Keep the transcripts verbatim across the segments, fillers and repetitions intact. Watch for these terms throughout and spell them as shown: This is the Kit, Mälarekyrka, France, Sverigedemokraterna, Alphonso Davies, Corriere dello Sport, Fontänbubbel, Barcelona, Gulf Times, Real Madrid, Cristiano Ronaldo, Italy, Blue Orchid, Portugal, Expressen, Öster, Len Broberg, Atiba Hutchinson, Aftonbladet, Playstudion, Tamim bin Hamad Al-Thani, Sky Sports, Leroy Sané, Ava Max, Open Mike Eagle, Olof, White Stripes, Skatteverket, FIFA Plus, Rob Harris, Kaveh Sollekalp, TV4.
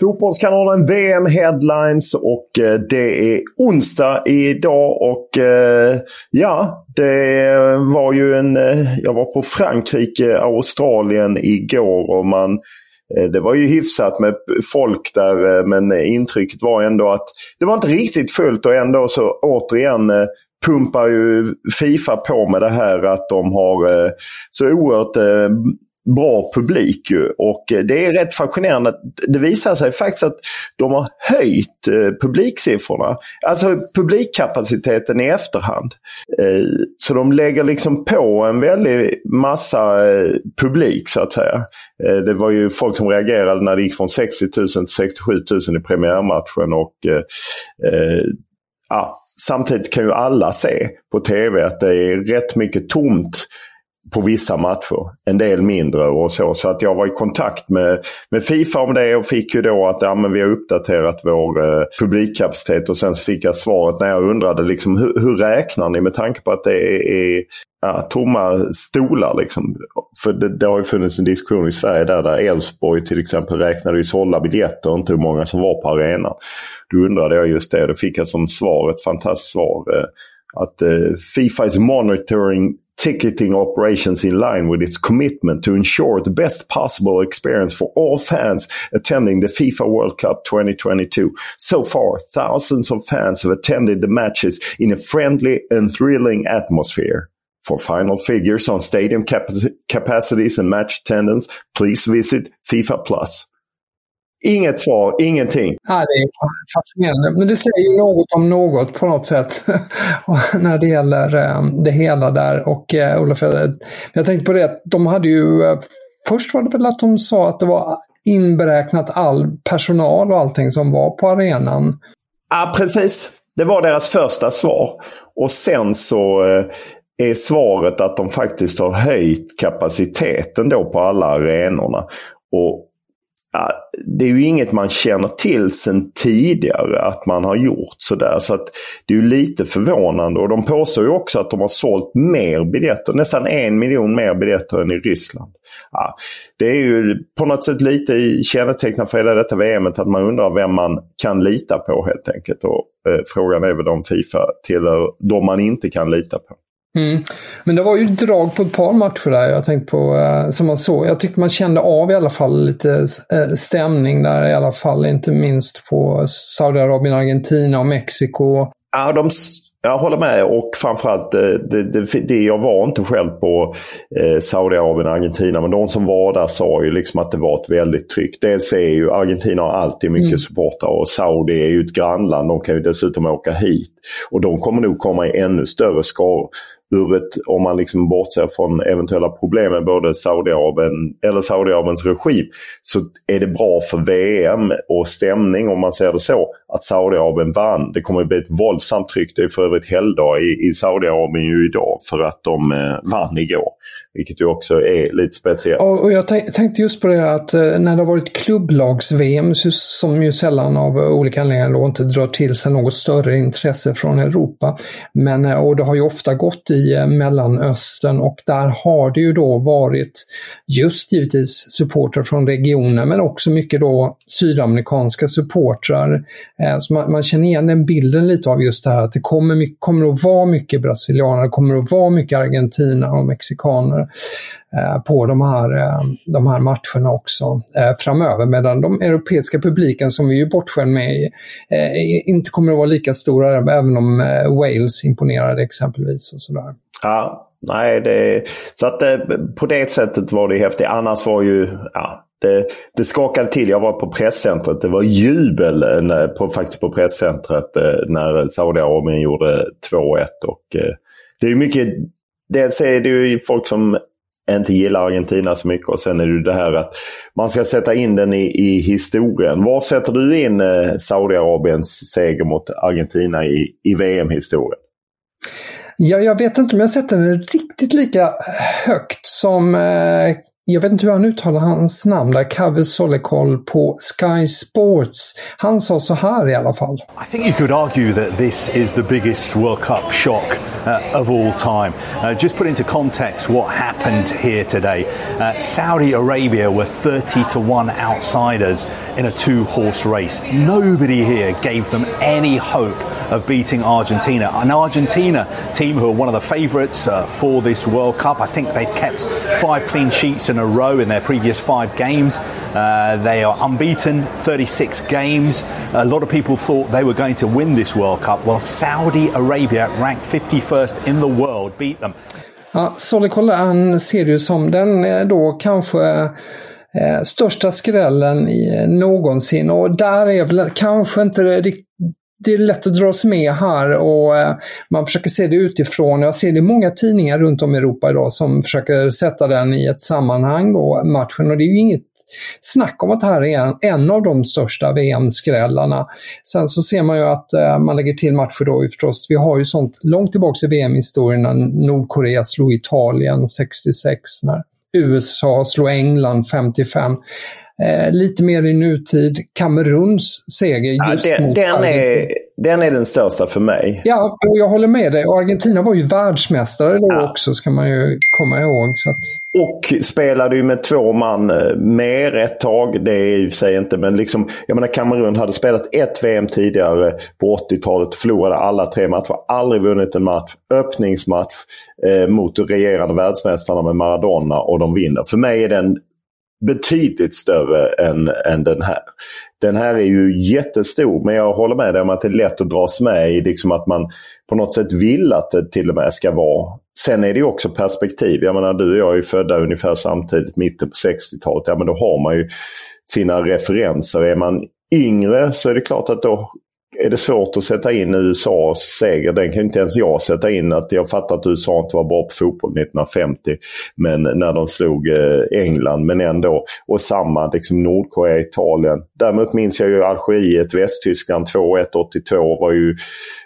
Fotbollskanalen V M Headlines, och det är onsdag idag och ja, det var ju en, jag var på Frankrike, Australien igår och man, det var ju hyfsat med folk där, men intrycket var ändå att det var inte riktigt fullt och ändå så återigen pumpar ju FIFA på med det här att de har så oerhört bra publik ju, och det är rätt fascinerande att det visar sig faktiskt att de har höjt eh, publiksiffrorna, alltså publikkapaciteten i efterhand, eh, så de lägger liksom på en väldigt massa eh, publik så att säga. Eh, det var ju folk som reagerade när det gick från sextio tusen till sextiosju tusen i premiärmatchen och eh, eh, ja, samtidigt kan ju alla se på tv att det är rätt mycket tomt på vissa matcher, en del mindre och så, så att jag var i kontakt med, med FIFA om det och fick ju då att ja, men vi har uppdaterat vår eh, publikkapacitet, och sen så fick jag svaret när jag undrade liksom, hur, hur räknar ni med tanke på att det är, är ja, tomma stolar liksom, för det, det har ju funnits en diskussion i Sverige där, där Elfsborg till exempel räknade ju sålda biljetter och inte hur många som var på arenan. Då undrade jag just det, då fick jag som svar, ett fantastiskt svar, eh, att eh, FIFA is monitoring ticketing operations in line with its commitment to ensure the best possible experience for all fans attending the FIFA World Cup twenty twenty-two. So far, thousands of fans have attended the matches in a friendly and thrilling atmosphere. For final figures on stadium cap- capacities and match attendance, please visit FIFA Plus. Inget svar, ingenting. Ja, det är fascinerande. Men det säger ju något om något på något sätt när det gäller det hela där. Och Olof, jag tänkte på det att de hade ju, först var det väl att de sa att det var inberäknat all personal och allting som var på arenan. Ja, precis. Det var deras första svar. Och sen så är svaret att de faktiskt har höjt kapaciteten då på alla arenorna. Och ja, det är ju inget man känner till sen tidigare att man har gjort sådär, så att det är ju lite förvånande, och de påstår ju också att de har sålt mer biljetter, nästan en miljon mer biljetter än i Ryssland. Ja, det är ju på något sätt lite i kännetecknande för hela detta V M-et att man undrar vem man kan lita på helt enkelt, och eh, frågan är väl om FIFA tillhör de man inte kan lita på. Mm. Men det var ju drag på ett par matcher där jag tänkte på, eh, som man såg. Jag tyckte man kände av i alla fall lite eh, stämning där i alla fall, inte minst på Saudi Arabien, Argentina och Mexiko. Ja, de, jag håller med, och framförallt det, det, det jag var inte själv på eh, Saudi Arabien och Argentina, men de som var där sa ju liksom att det var ett väldigt tryck. Dels är ju Argentina har alltid mycket mm. supportrar, och Saudi är ju ett grannland, de kan ju dessutom åka hit och de kommer nog komma i ännu större skala. ur ett, om man liksom bortser från eventuella problem med både Saudiarabien eller Saudiarabiens regim, så är det bra för V M och stämning, om man säger det så, att Saudiarabien vann. Det kommer att bli ett våldsamt tryck. Det är för övrigt helgdag i, i Saudiarabien ju idag för att de eh, vann igår, vilket ju också är lite speciellt. Och, och jag t- tänkte just på det att eh, när det har varit klubblags-V M så, som ju sällan av olika anledningar inte drar till sig något större intresse från Europa, men, eh, och det har ju ofta gått i Mellanöstern, och där har det ju då varit just givetvis supportrar från regionen, men också mycket då sydamerikanska supportrar. Så man, man känner igen den bilden lite av just det här att det kommer, kommer att vara mycket brasilianer, det kommer att vara mycket argentiner och mexikaner på de här, de här matcherna också framöver, medan de europeiska publiken som vi är ju bortskämd med inte kommer att vara lika stora, även om Wales imponerade exempelvis och sådär. Ja, nej, det, så att på det sättet var det häftigt. Annars var ju, ja, det, det skakade till. Jag var på presscentret. Det var jubel när, på, faktiskt på presscentret när Saudiarabien gjorde två ett, och det är ju mycket, dels är det ju folk som inte gillar Argentina så mycket, och sen är det ju det här att man ska sätta in den i, i historien. Var sätter du in eh, Saudiarabiens seger mot Argentina i, i V M-historien? Ja, jag vet inte om jag sätter den riktigt lika högt som... Eh... Jag vet inte hur han uttalar hans namn där, Kaveh Sollekalp på Sky Sports. Han sa så här i alla fall. I think you could argue that this is the biggest World Cup shock uh, of all time. Uh, just put into context what happened here today. Uh, Saudi Arabia were thirty to one outsiders in a two-horse race. Nobody here gave them any hope of beating Argentina. An Argentina team who are one of the favourites uh, for this World Cup. I think they kept five clean sheets in a row in their previous five games. Uh, they are unbeaten, thirty-six games. A lot of people thought they were going to win this World Cup. Well, Saudi Arabia, ranked fifty-first in the world, beat them. Ja, Sollekalp ser ju som den då kanske eh, största skrällen i, någonsin, och där är väl kanske inte riktigt. Det är lätt att dras med här, och man försöker se det utifrån. Jag ser det i många tidningar runt om i Europa idag som försöker sätta den i ett sammanhang då, matchen, och det är ju inget snack om att det här är en, en av de största V M-skrällarna. Sen så ser man ju att eh, man lägger till matcher då förstås. Vi har ju sånt långt tillbaka i V M-historien när Nordkorea slog Italien sextiosex, när U S A slog England femtiofem. Eh, lite mer i nutid, Kameruns seger just ja, den, mot den Argentina. Är, den är den största för mig. Ja, och jag håller med dig. Argentina var ju världsmästare då ja. också, ska man ju komma ihåg. Så att... Och spelade ju med två man mer ett tag, det är ju sig inte, men liksom, jag menar, Kamerun hade spelat ett V M tidigare på åttiotalet, förlorade alla tre matcher, aldrig vunnit en match, öppningsmatch eh, mot regerande världsmästarna med Maradona, och de vinner. För mig är den betydligt större än, än den här. Den här är ju jättestor, men jag håller med dig om att det är lätt att dras med i liksom att man på något sätt vill att det till och med ska vara. Sen är det ju också perspektiv. Jag menar, du och jag är ju födda ungefär samtidigt, mitten på sextiotalet. Ja, men då har man ju sina referenser. Är man yngre så är det klart att då är det svårt att sätta in U S A:s seger. Den kan inte ens jag sätta in. Att jag fattar att U S A inte var bra på fotboll nittonhundrafemtio, men när de slog England, men ändå. Och samma liksom Nordkorea, Italien. Däremot minns jag ju Algeriet, Västtyskland två ett åttiotvå var ju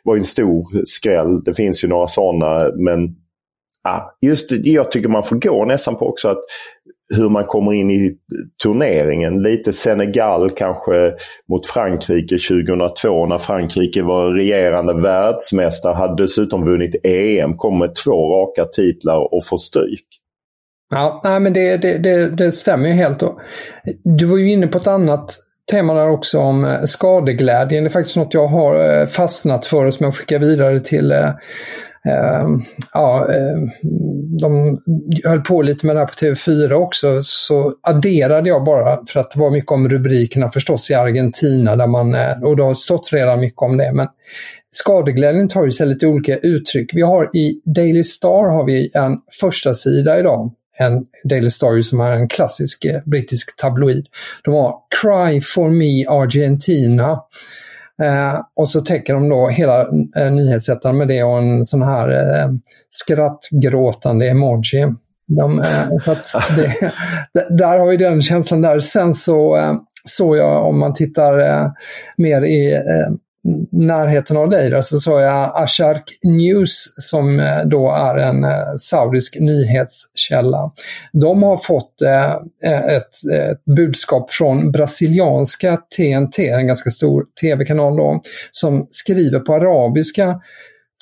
var en stor skräll. Det finns ju några sådana, men ja, just det, jag tycker man får gå nästan på också att hur man kommer in i turneringen. Lite Senegal kanske mot Frankrike tjugohundratvå, när Frankrike var regerande världsmästare, hade dessutom vunnit E M, kom med två raka titlar och får stryk. Ja, nej, men det, det, det, det stämmer ju helt då. Du var ju inne på ett annat tema där också, om skadeglädjen. Det är faktiskt något jag har fastnat för och som jag skickar vidare till Uh, ja, uh, de höll på lite med det här på T V fyra också, så adderade jag bara för att det var mycket om rubrikerna förstås i Argentina där man, och det har stått redan mycket om det, men skadeglädjen tar ju sig lite olika uttryck. Vi har i Daily Star har vi en första sida idag, en Daily Star som är en klassisk eh, brittisk tabloid. De har Cry for me Argentina. Eh, och så täcker de då hela eh, nyhetssättaren med det och en sån här eh, skrattgråtande emoji. De, eh, så att det, där har ju den känslan där. Sen så eh, såg jag, om man tittar eh, mer i eh, närheten av dig, så såg jag Ashark News som eh, då är en eh, saudisk nyhetskälla. De har fått eh, ett, ett budskap från brasilianska T N T, en ganska stor tv-kanal då, som skriver på arabiska: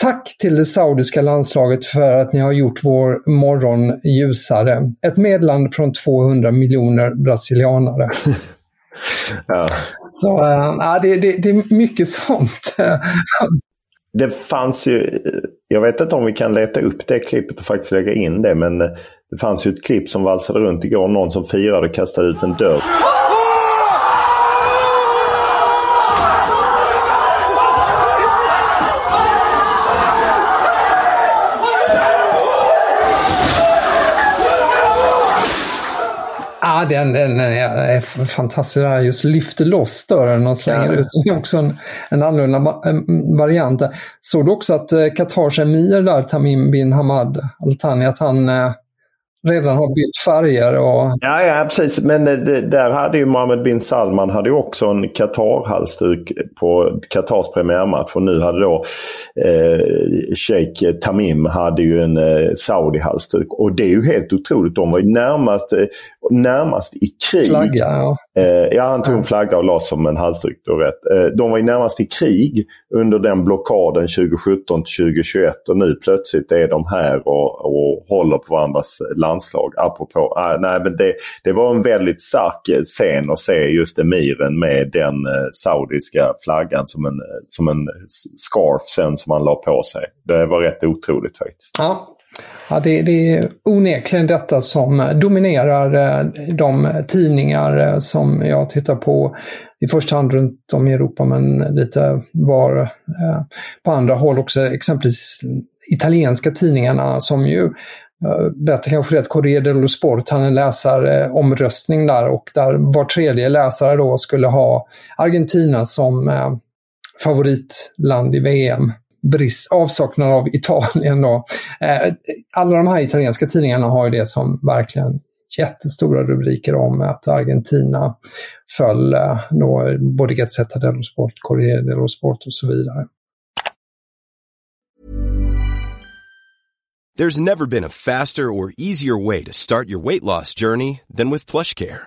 Tack till det saudiska landslaget för att ni har gjort vår morgon ljusare. Ett meddelande från tvåhundra miljoner brasilianare. Ja. Så äh, det, det, det är mycket sånt. Det fanns ju, jag vet inte om vi kan leta upp det klippet och faktiskt lägga in det, men det fanns ju ett klipp som valsade runt igår, någon som firade och kastade ut en dörr. Den, den är fantastisk. Just lyfter loss dörren och slänger ut. Det är också en, en annorlunda variant. Såg du också att Qatars emir där, Tamim bin Hamad Al-Thani, att han eh, redan har bytt färger? Och... Ja, ja, precis. Men det, där hade ju Mohammed bin Salman hade ju också en Qatar-halsduk på Qatars premiärmatch. Och nu hade då eh, Sheikh Tamim hade ju en eh, Saudi-halsduk. Och det är ju helt otroligt. De var ju närmast... Eh, närmast i krig. Flagga, ja. Eh, ja, han tog en flagga och la som en halsduk. Då, rätt. Eh, de var ju närmast i krig under den blockaden tjugosjutton till tjugotjugoett och nu plötsligt är de här och, och håller på varandras landslag. Apropå, ah, nej, men det, det var en väldigt stark scen att se just emiren med den eh, saudiska flaggan som en, som en scarf sen som han la på sig. Det var rätt otroligt faktiskt. Ja. Ja, det, det är onekligen detta som dominerar de tidningar som jag tittar på, i första hand runt om i Europa, men lite var på andra håll också. Exempelvis italienska tidningarna som ju berättar kanske att Corriere dello Sport hade en läsaromröstning där, och där var tredje läsare då skulle ha Argentina som favoritland i V M. Brist, avsaknad av Italien då. Alla de här italienska tidningarna har ju det som verkligen jättestora rubriker om att Argentina föll då, både Gazzetta dello Sport, Corriere dello Sport och så vidare. There's never been a faster or easier way to start your weight loss journey than with Plush Care.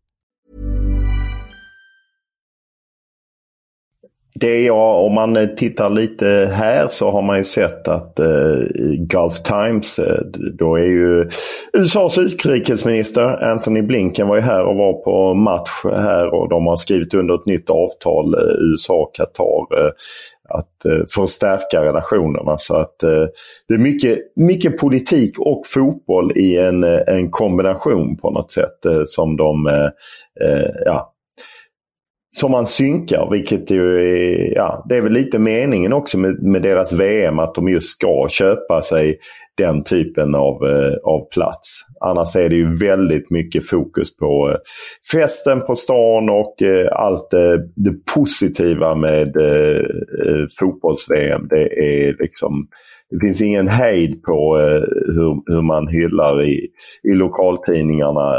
Det jag, om man tittar lite här så har man ju sett att eh, Gulf Times, då är ju U S As utrikesminister Anthony Blinken var ju här och var på match här, och de har skrivit under ett nytt avtal, eh, U S A och Qatar, eh, att eh, förstärka relationerna. Så att eh, det är mycket, mycket politik och fotboll i en, en kombination på något sätt eh, som de eh, eh, ja som man synkar, vilket ju är, ja, det är väl lite meningen också med, med deras V M, att de just ska köpa sig den typen av, eh, av plats. Annars är det ju väldigt mycket fokus på eh, festen på stan och eh, allt eh, det positiva med eh, fotbolls-V M. Det är liksom, det finns ingen hejd på eh, hur, hur man hyllar i, i lokaltidningarna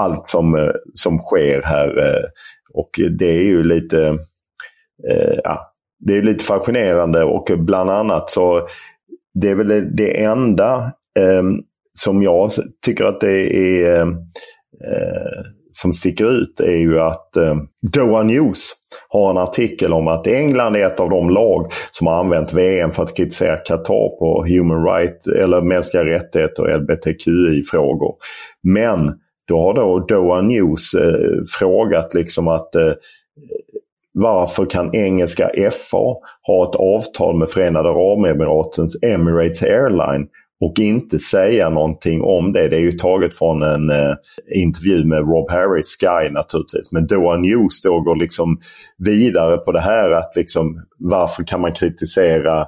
allt som, eh, som sker här. Eh, Och det är ju lite eh, ja, det är lite fascinerande, och bland annat så det är väl det enda eh, som jag tycker att det är eh, som sticker ut är ju att eh, Doha News har en artikel om att England är ett av de lag som har använt V M för att kritisera Qatar på human rights eller mänskliga rättigheter och L B T Q I-frågor. Men då har då Doha News eh, frågat liksom att eh, varför kan engelska F A ha ett avtal med Förenade Arabemiratens Emirates Airline och inte säga någonting om det. Det är ju taget från en eh, intervju med Rob Harris, Sky naturligtvis. Men Doha News då går liksom vidare på det här att liksom, varför kan man kritisera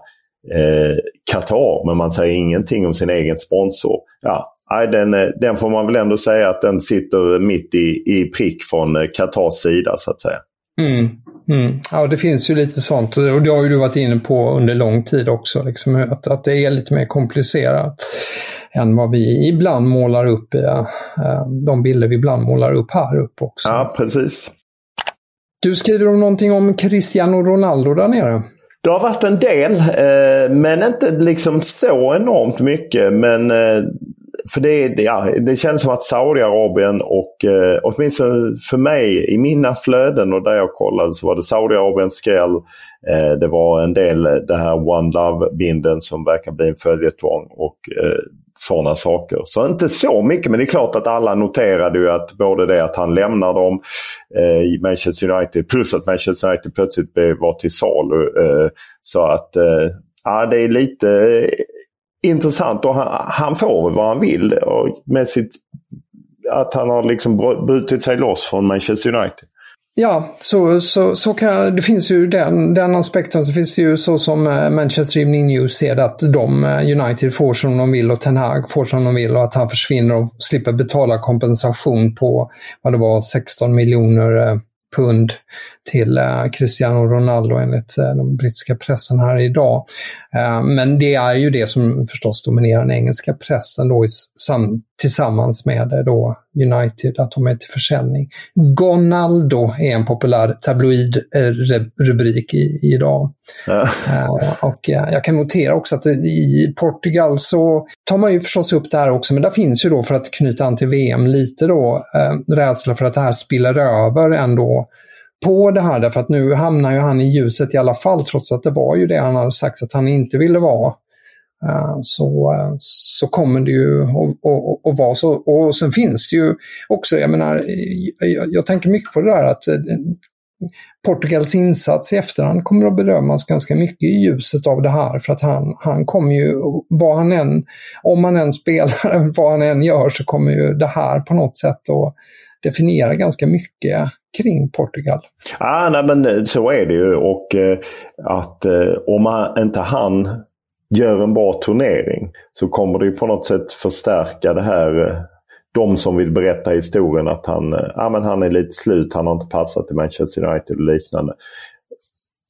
eh, Qatar men man säger ingenting om sin egen sponsor. Ja. Nej, den, den får man väl ändå säga att den sitter mitt i, i prick från Katars sida så att säga. Mm, mm. Ja, det finns ju lite sånt, och det har ju du varit inne på under lång tid också, liksom, att, att det är lite mer komplicerat än vad vi ibland målar upp, ja, de bilder vi ibland målar upp här uppe också. Ja, precis. Du skriver om någonting om Cristiano Ronaldo där nere. Det har varit en del, eh, men inte liksom så enormt mycket, men eh, för det, det, ja, det känns som att Saudiarabien och eh, åtminstone för mig i mina flöden och där jag kollade så var det Saudiarabien skräll. Eh, det var en del det här One Love-binden som verkar bli en följetong och eh, sådana saker. Så inte så mycket, men det är klart att alla noterade ju att både det att han lämnar dem eh, i Manchester United plus att Manchester United plötsligt var till salu. Eh, så att eh, ja, det är lite... Eh, intressant, och han, han får vad han vill och med sitt, att han har liksom brutit sig loss från Manchester United. Ja, så, så, så kan, det finns ju den, den aspekten, så finns det ju så som Manchester Evening News ser att de United får som de vill och Ten Hag får som de vill och att han försvinner och slipper betala kompensation på vad det var sexton miljoner pund till eh, Cristiano Ronaldo enligt eh, den brittiska pressen här idag. Eh, men det är ju det som förstås dominerar den engelska pressen då i sam- tillsammans med eh, då United, att de är till försäljning. Ronaldo är en populär tabloid eh, re- rubrik i, idag. Ja. Eh, och eh, jag kan notera också att i Portugal så tar man ju förstås upp det här också, men där finns ju då, för att knyta an till V M lite då, eh, rädsla för att det här spiller över ändå på det här, därför att nu hamnar ju han i ljuset i alla fall, trots att det var ju det han hade sagt att han inte ville vara. Så, så kommer det ju att vara så. Och sen finns det ju också, jag menar, jag, jag tänker mycket på det där att Portugals insats i efterhand kommer att bedömas ganska mycket i ljuset av det här, för att han, han kommer ju, vad han än, om han än spelar, vad han än gör, så kommer ju det här på något sätt att definiera ganska mycket kring Portugal. Ah, nej, men så är det ju, och eh, att eh, om han, inte han gör en bra turnering så kommer det ju på något sätt förstärka det här, eh, de som vill berätta historien att han, eh, ah, men han är lite slut, han har inte passat i Manchester United och liknande.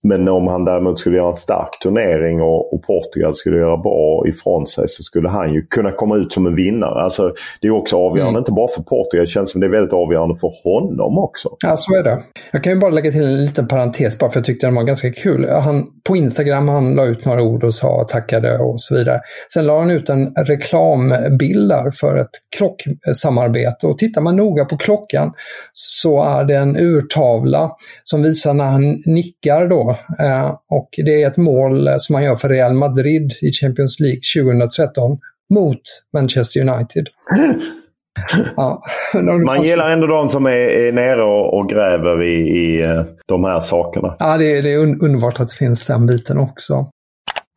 Men om han däremot skulle göra en stark turnering och, och Portugal skulle göra bra ifrån sig, så skulle han ju kunna komma ut som en vinnare. Alltså, det är också avgörande, mm. inte bara för Portugal, det känns som det är väldigt avgörande för honom också. Ja, så är det. Jag kan ju bara lägga till en liten parentes, bara för jag tyckte den var ganska kul. Han, på Instagram han la ut några ord och sa tackade och så vidare. Sen la han ut en reklambild för ett klocksamarbete, och tittar man noga på klockan så är det en urtavla som visar när han nickar då. Uh, och det är ett mål som man gör för Real Madrid i Champions League tjugohundratretton mot Manchester United. Ja. Man gillar ändå de som är, är nere och, och gräver i, i de här sakerna. Ja, det, det är un- underbart att det finns den biten också.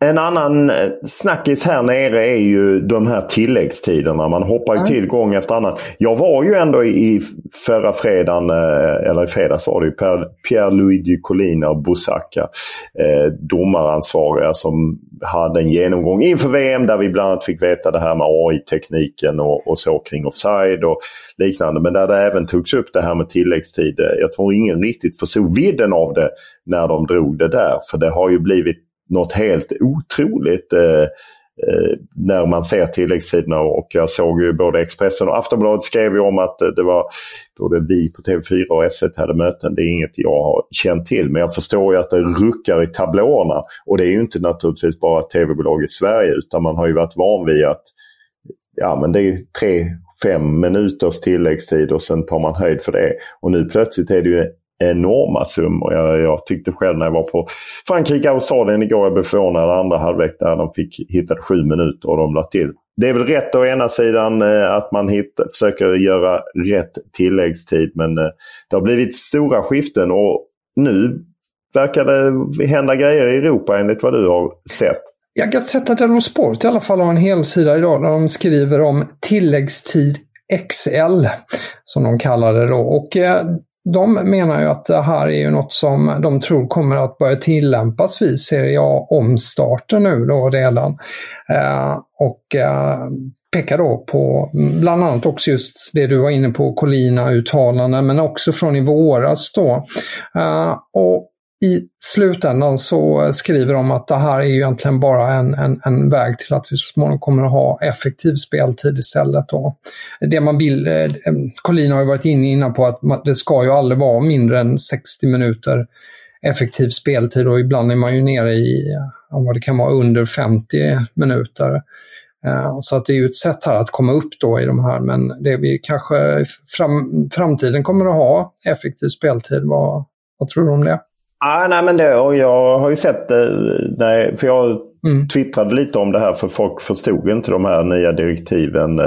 En annan snackis här nere är ju de här tilläggstiderna. Man hoppar ju till gång efter annan. Jag var ju ändå i förra fredagen, eller i fredags var det ju Pierluigi Collina och Boussaka, domaransvariga, som hade en genomgång inför V M där vi bland annat fick veta det här med A I-tekniken och, och så kring offside och liknande. Men där det även togs upp det här med tilläggstid. Jag tror ingen riktigt förstod vidden av det när de drog det där. För det har ju blivit något helt otroligt eh, eh, när man ser tilläggstiderna, och jag såg ju både Expressen och Aftonbladet skrev ju om att det var både vi på T V fyra och S V T hade möten. Det är inget jag har känt till, men jag förstår ju att det ruckar i tablåerna, och det är ju inte naturligtvis bara T V-bolag i Sverige, utan man har ju varit van vid att ja, men det är ju tre, fem minuters tilläggstid och sen tar man höjd för det, och nu plötsligt är det ju enorma summor. Jag, jag tyckte själv när jag var på Frankrike och Australien igår, jag blev förvånad andra halvlek där de fick hitta sju minuter och de lade till. Det är väl rätt å ena sidan att man hitt, försöker göra rätt tilläggstid, men det har blivit stora skiften, och nu verkar det hända grejer i Europa enligt vad du har sett. Jag kan sätta Dello Sport i alla fall har en hel sida idag där de skriver om tilläggstid X L som de kallar det då, och eh, de menar ju att det här är ju något som de tror kommer att börja tillämpas vid Serie A-omstarten nu då redan. Eh, och eh, pekar då på bland annat också just det du var inne på, Collina-uttalanden, men också från i våras då. Eh, och i slutändan så skriver de att det här är ju egentligen bara en, en, en väg till att vi så småningom kommer att ha effektiv speltid istället då. Det man vill, eh, Collina har ju varit inne innan på att man, det ska ju aldrig vara mindre än sextio minuter effektiv speltid, och ibland är man ju nere i vad det kan vara under femtio minuter. Eh, så att det är ju ett sätt här att komma upp då i de här, men det vi kanske fram, framtiden kommer att ha effektiv speltid. Vad, vad tror du om det? Ah, nej, men det, och jag har ju sett nej, för jag mm. twittrade lite om det här, för folk förstod inte de här nya direktiven,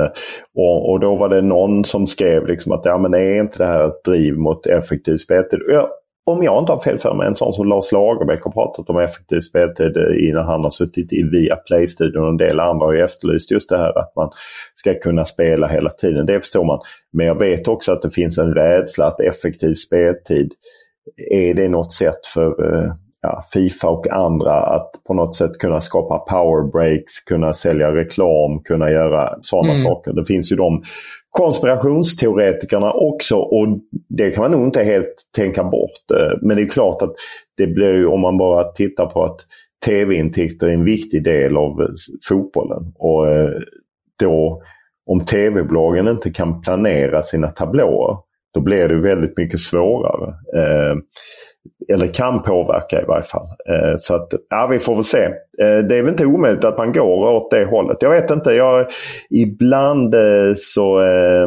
och, och då var det någon som skrev liksom att ja, men är inte det här ett driv mot effektiv speltid? Jag, om jag inte har fel för mig, en sån som Lars Lagerbäck har pratat om effektiv speltid innan han har suttit i via Playstudion, och en del andra har ju efterlyst just det här att man ska kunna spela hela tiden, det förstår man, men jag vet också att det finns en rädsla att effektiv speltid, är det något sätt för ja, FIFA och andra att på något sätt kunna skapa power breaks, kunna sälja reklam, kunna göra sådana mm. saker. Det finns ju de konspirationsteoretikerna också, och det kan man nog inte helt tänka bort. Men det är klart att det blir ju, om man bara tittar på att tv-intäkter är en viktig del av fotbollen, och då om tv-bolagen inte kan planera sina tablåer, då blir det väldigt mycket svårare. Eh, eller kan påverka i varje fall. Eh, så att, ja, vi får väl se. Eh, det är väl inte omöjligt att man går åt det hållet. Jag vet inte, jag, ibland eh, så eh,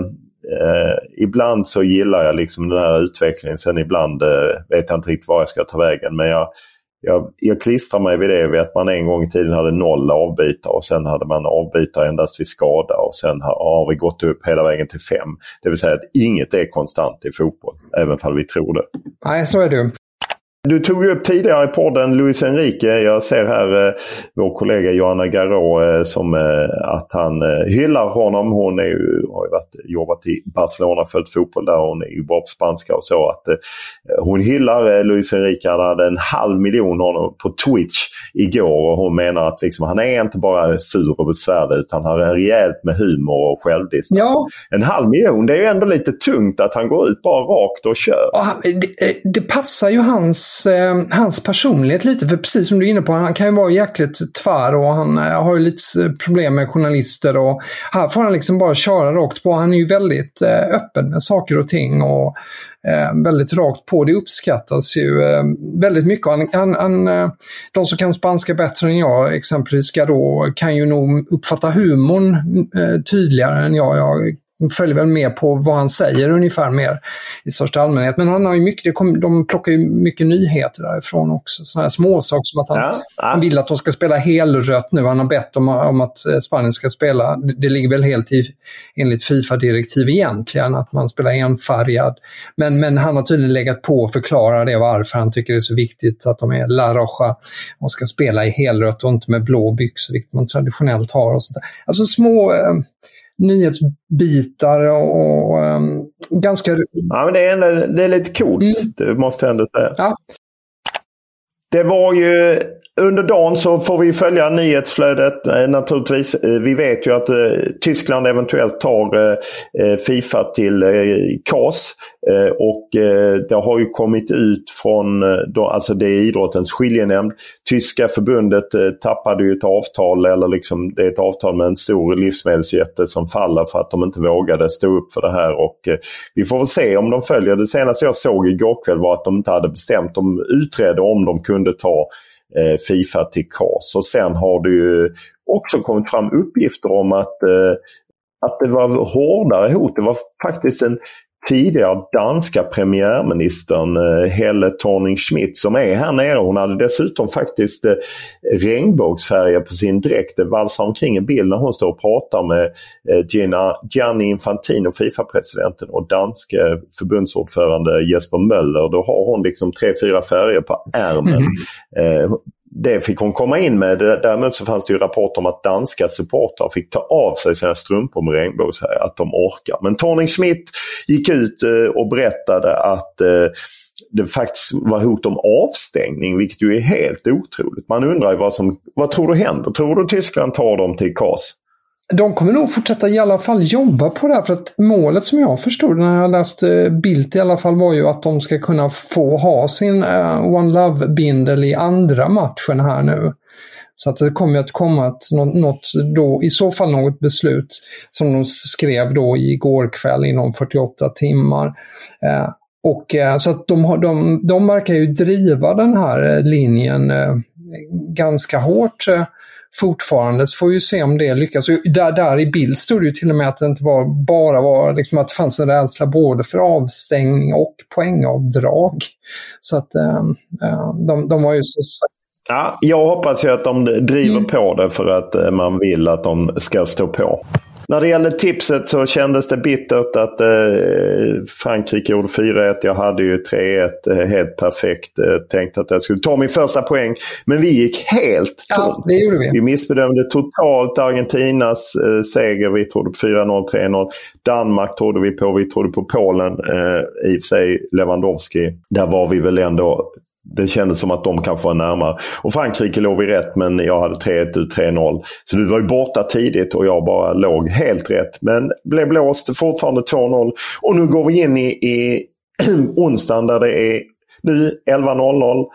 eh, ibland så gillar jag liksom den här utvecklingen. Sen ibland eh, vet jag inte riktigt var jag ska ta vägen. Men jag, jag, jag klistrar mig vid det, vid att man en gång i tiden hade noll avbytare, och sen hade man avbytare endast vid skada, och sen har, har vi gått upp hela vägen till fem. Det vill säga att inget är konstant i fotboll, även om vi tror det. Nej, så är det. Du tog ju upp tidigare i podden Luis Enrique. Jag ser här eh, vår kollega Johanna Garå eh, som eh, att han eh, hyllar honom. Hon är ju, har ju varit, jobbat i Barcelona, följt fotboll där, hon är ju bra på spanska och så. Att, eh, hon hyllar eh, Luis Enrique. Han hade en halv miljon honom på Twitch igår, och hon menar att liksom, han är inte bara sur och besvärlig, utan han är rejält med humor och självdistans. Ja. En halv miljon, det är ju ändå lite tungt att han går ut bara rakt och kör. Och han, det, det passar ju hans hans personlighet lite, för precis som du är inne på, han kan ju vara jäkligt tvär, och han har ju lite problem med journalister, och här får han liksom bara köra rakt på. Han är ju väldigt öppen med saker och ting, och väldigt rakt på. Det uppskattas ju väldigt mycket. Han, han, han, de som kan spanska bättre än jag, exempelvis Garå, kan ju nog uppfatta humorn tydligare än jag. Jag följer väl med på vad han säger ungefär mer i största allmänhet. Men han har ju mycket, det kom, de plockar ju mycket nyheter därifrån också. Sådana här småsaker som att han, ja, ja. han vill att de ska spela helrött nu. Han har bett om, om att Spanien ska spela, det, det ligger väl helt i, enligt FIFA-direktiv egentligen, att man spelar enfärgad. Men, men han har tydligen legat på och förklarar det varför han tycker det är så viktigt att de är La Roja och ska spela i helrött och inte med blå byxor, vilket man traditionellt har. Och sånt där. Alltså små... Eh, nyhetsbitar och, och um, ganska... Ja, men det är, en, det är lite coolt, mm. det måste jag ändå säga. Ja. Det var ju... Under dagen så får vi följa nyhetsflödet eh, naturligtvis. Eh, vi vet ju att eh, Tyskland eventuellt tar eh, FIFA till eh, K A S. Eh, och eh, det har ju kommit ut från, eh, då, alltså det är idrottens skiljenämnd. Tyska förbundet eh, tappade ju ett avtal, eller liksom det är ett avtal med en stor livsmedelsjätte som faller för att de inte vågade stå upp för det här. Och eh, vi får väl se om de följer. Det senaste jag såg igår kväll var att de inte hade bestämt. De utredde om de kunde ta FIFA till K A S. Och sen har det ju också kommit fram uppgifter om att, eh, att det var hårdare hot. Det var faktiskt en tidigare danska premiärministern eh, Helle Thorning-Schmidt som är här nere. Hon hade dessutom faktiskt eh, regnbågsfärger på sin dräkt. Det valsar omkring en bild när hon står och pratar med eh, Gina, Gianni Infantino, FIFA-presidenten, och dansk eh, förbundsordförande Jesper Möller. Då har hon liksom tre, fyra färger på ärmen. Mm. Eh, det fick hon komma in med. Däremot så fanns det ju rapport om att danska supportrar fick ta av sig sina strumpor med regnbågsfärger, att de orkar. Men Thorning-Schmidt gick ut och berättade att det faktiskt var hot om avstängning, vilket ju är helt otroligt. Man undrar ju vad som, vad tror du händer? Tror du Tyskland tar dem till K A S? De kommer nog fortsätta i alla fall jobba på det här, för att målet som jag förstod när jag läste Bildt i alla fall var ju att de ska kunna få ha sin uh, One Love-bindel i andra matchen här nu. Så att det kommer att komma att något, något då, i så fall något beslut som de skrev då igår kväll inom fyrtioåtta timmar. Uh, och uh, så att de, de, de verkar ju driva den här linjen uh, ganska hårt uh, fortfarande, så får vi ju se om det lyckas. Där, där i bild stod det ju till och med att det inte var bara var, liksom att det fanns en rädsla både för avstängning och poängavdrag. Så att äh, de, de var ju så sagt. Ja, jag hoppas ju att de driver mm. på det för att man vill att de ska stå på. När det gäller tipset så kändes det bittert att eh, Frankrike gjorde fyra ett. Jag hade ju tre ett helt perfekt. Eh, tänkt att jag skulle ta min första poäng. Men vi gick helt tomt. Ja, det gjorde vi. Vi missbedömde totalt Argentinas eh, seger. Vi trodde på fyra noll, tre noll. Danmark trodde vi på. Vi trodde på Polen. Eh, I och för sig Lewandowski. Där var vi väl ändå... Det kändes som att de kanske var närmare. Och Frankrike låg vi rätt, men jag hade tre ett, tre noll. Så du var ju borta tidigt och jag bara låg helt rätt. Men blev blåst, fortfarande två noll. Och nu går vi in i, i onsdagen där det är nu elva noll noll.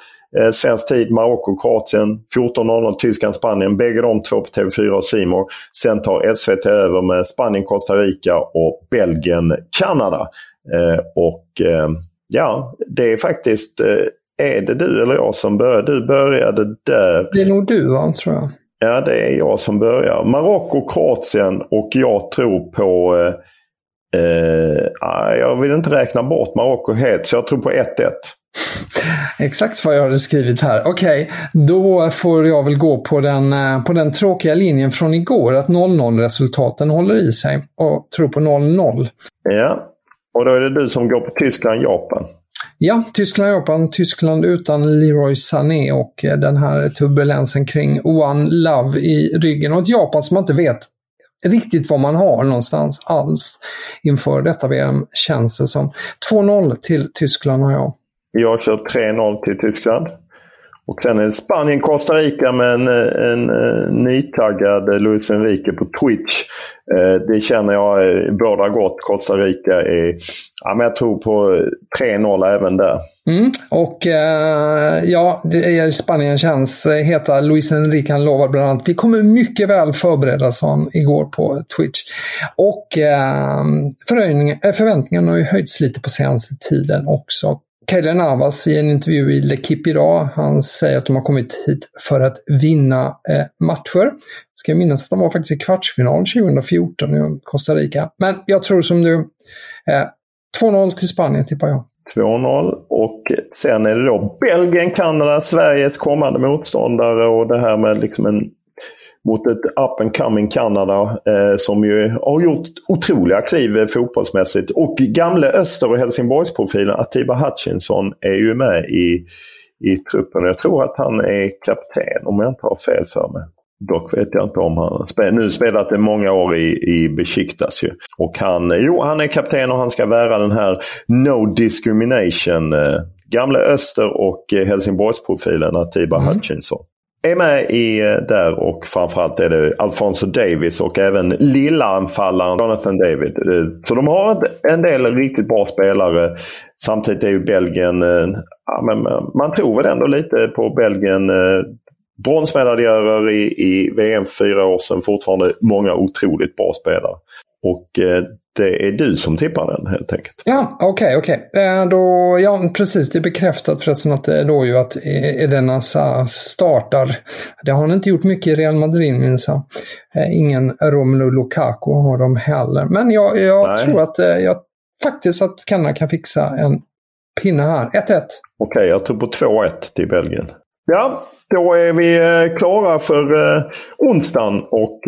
Eh, svensk tid, Marokko, Kroatien. fjorton noll noll, Tyskland, Spanien. Bägge de två på T V fyra och C more. Sen tar S V T över med Spanien, Costa Rica och Belgien, Kanada. Eh, och eh, ja, det är faktiskt... Eh, Är det du eller jag som börjar? Du började där. Det är nog du, va, tror jag. Ja, det är jag som börjar. Marokko, Kroatien, och jag tror på... Eh, eh, jag vill inte räkna bort Marokko helt, så jag tror på ett ett. Exakt vad jag hade skrivit här. Okej, okay, då får jag väl gå på den, på den tråkiga linjen från igår, att noll noll-resultaten håller i sig, och tror på noll noll. Ja, och då är det du som går på Tyskland-Japan. Ja, Tyskland, Japan, Tyskland utan Leroy Sané och den här turbulensen kring One Love i ryggen. Och ett Japan som man inte vet riktigt vad man har någonstans alls inför detta V M, känns det som. två noll till Tyskland har jag. Jag kör tre noll till Tyskland. Och sen är det Spanien, Costa Rica med en, en, en nytaggad Luis Enrique på Twitch. Eh, det känner jag eh, båda gott. Costa Rica är... Ja, men jag tror på tre noll även där. Mm. Och eh, ja, det är Spanien känns heta Luis Enrique, han lovar bland annat. Vi kommer mycket väl förbereda, sa han igår på Twitch. Och eh, förväntningarna har ju höjts lite på senaste tiden också. Keylor Navas i en intervju i L'Equipe idag, han säger att de har kommit hit för att vinna eh, matcher. Ska jag minnas att de var faktiskt i kvartsfinalen tjugo fjorton i Costa Rica. Men jag tror som du, eh, två noll till Spanien tippar jag. två noll och sen är det då Belgien, Kanada, Sveriges kommande motståndare och det här med liksom en mot ett up and coming Kanada eh, som ju har gjort otroliga kliv fotbollsmässigt. Och gamla Öster- och Helsingborgsprofilen Atiba Hutchinson är ju med i, i truppen. Jag tror att han är kapten om jag inte har fel för mig. Dock vet jag inte om han spelar. Nu spelat det många år i, i Besiktas ju. Och han, jo, han är kapten och han ska vara den här no discrimination. Eh, gamla Öster- och Helsingborgsprofilen Atiba mm. Hutchinson är med i där och framförallt är det Alphonso Davies och även lilla anfallaren Jonathan David. Så de har en del riktigt bra spelare. Samtidigt är ju Belgien, ja, men man tror väl ändå lite på Belgien. Bronsmedaljörer i, i V M fyra år sedan, fortfarande många otroligt bra spelare. Och det är du som tippar den helt enkelt. Ja, okej, okay, okej. Okay. Ja, precis. Det är bekräftat förresten att det då ju att Eden startar. Det har han inte gjort mycket i Real Madrid, minns han. Ingen Romelu Lukaku har de heller. Men jag, jag tror att jag faktiskt att Kanada kan fixa en pinne här. ett ett. Okej, okay, jag tror på två ett till Belgien. Ja, då är vi klara för onsdagen och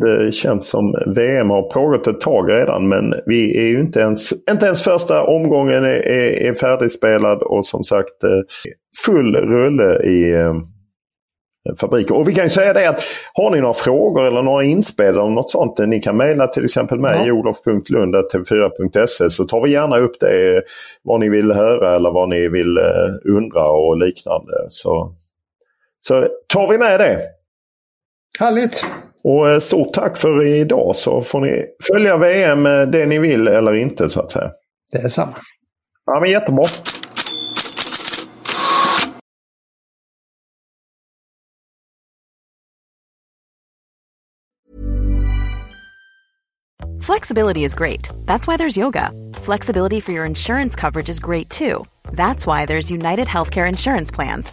det känns som V M har pågått ett tag redan, men vi är ju inte ens, inte ens första omgången är, är färdigspelad och som sagt full rulle i fabriken. Och vi kan ju säga det att har ni några frågor eller några inspel om något sånt, ni kan mejla till exempel mig ja. olof punkt lund snabel-a t v fyra punkt se så tar vi gärna upp det vad ni vill höra eller vad ni vill undra och liknande så Så tar vi med det. Härligt. Och stort tack för idag så får ni följa V M det ni vill eller inte så att säga. Det är samma. Ja men jättebra. Flexibility is great. That's why there's yoga. Flexibility for your insurance coverage is great too. That's why there's United Healthcare Insurance Plans.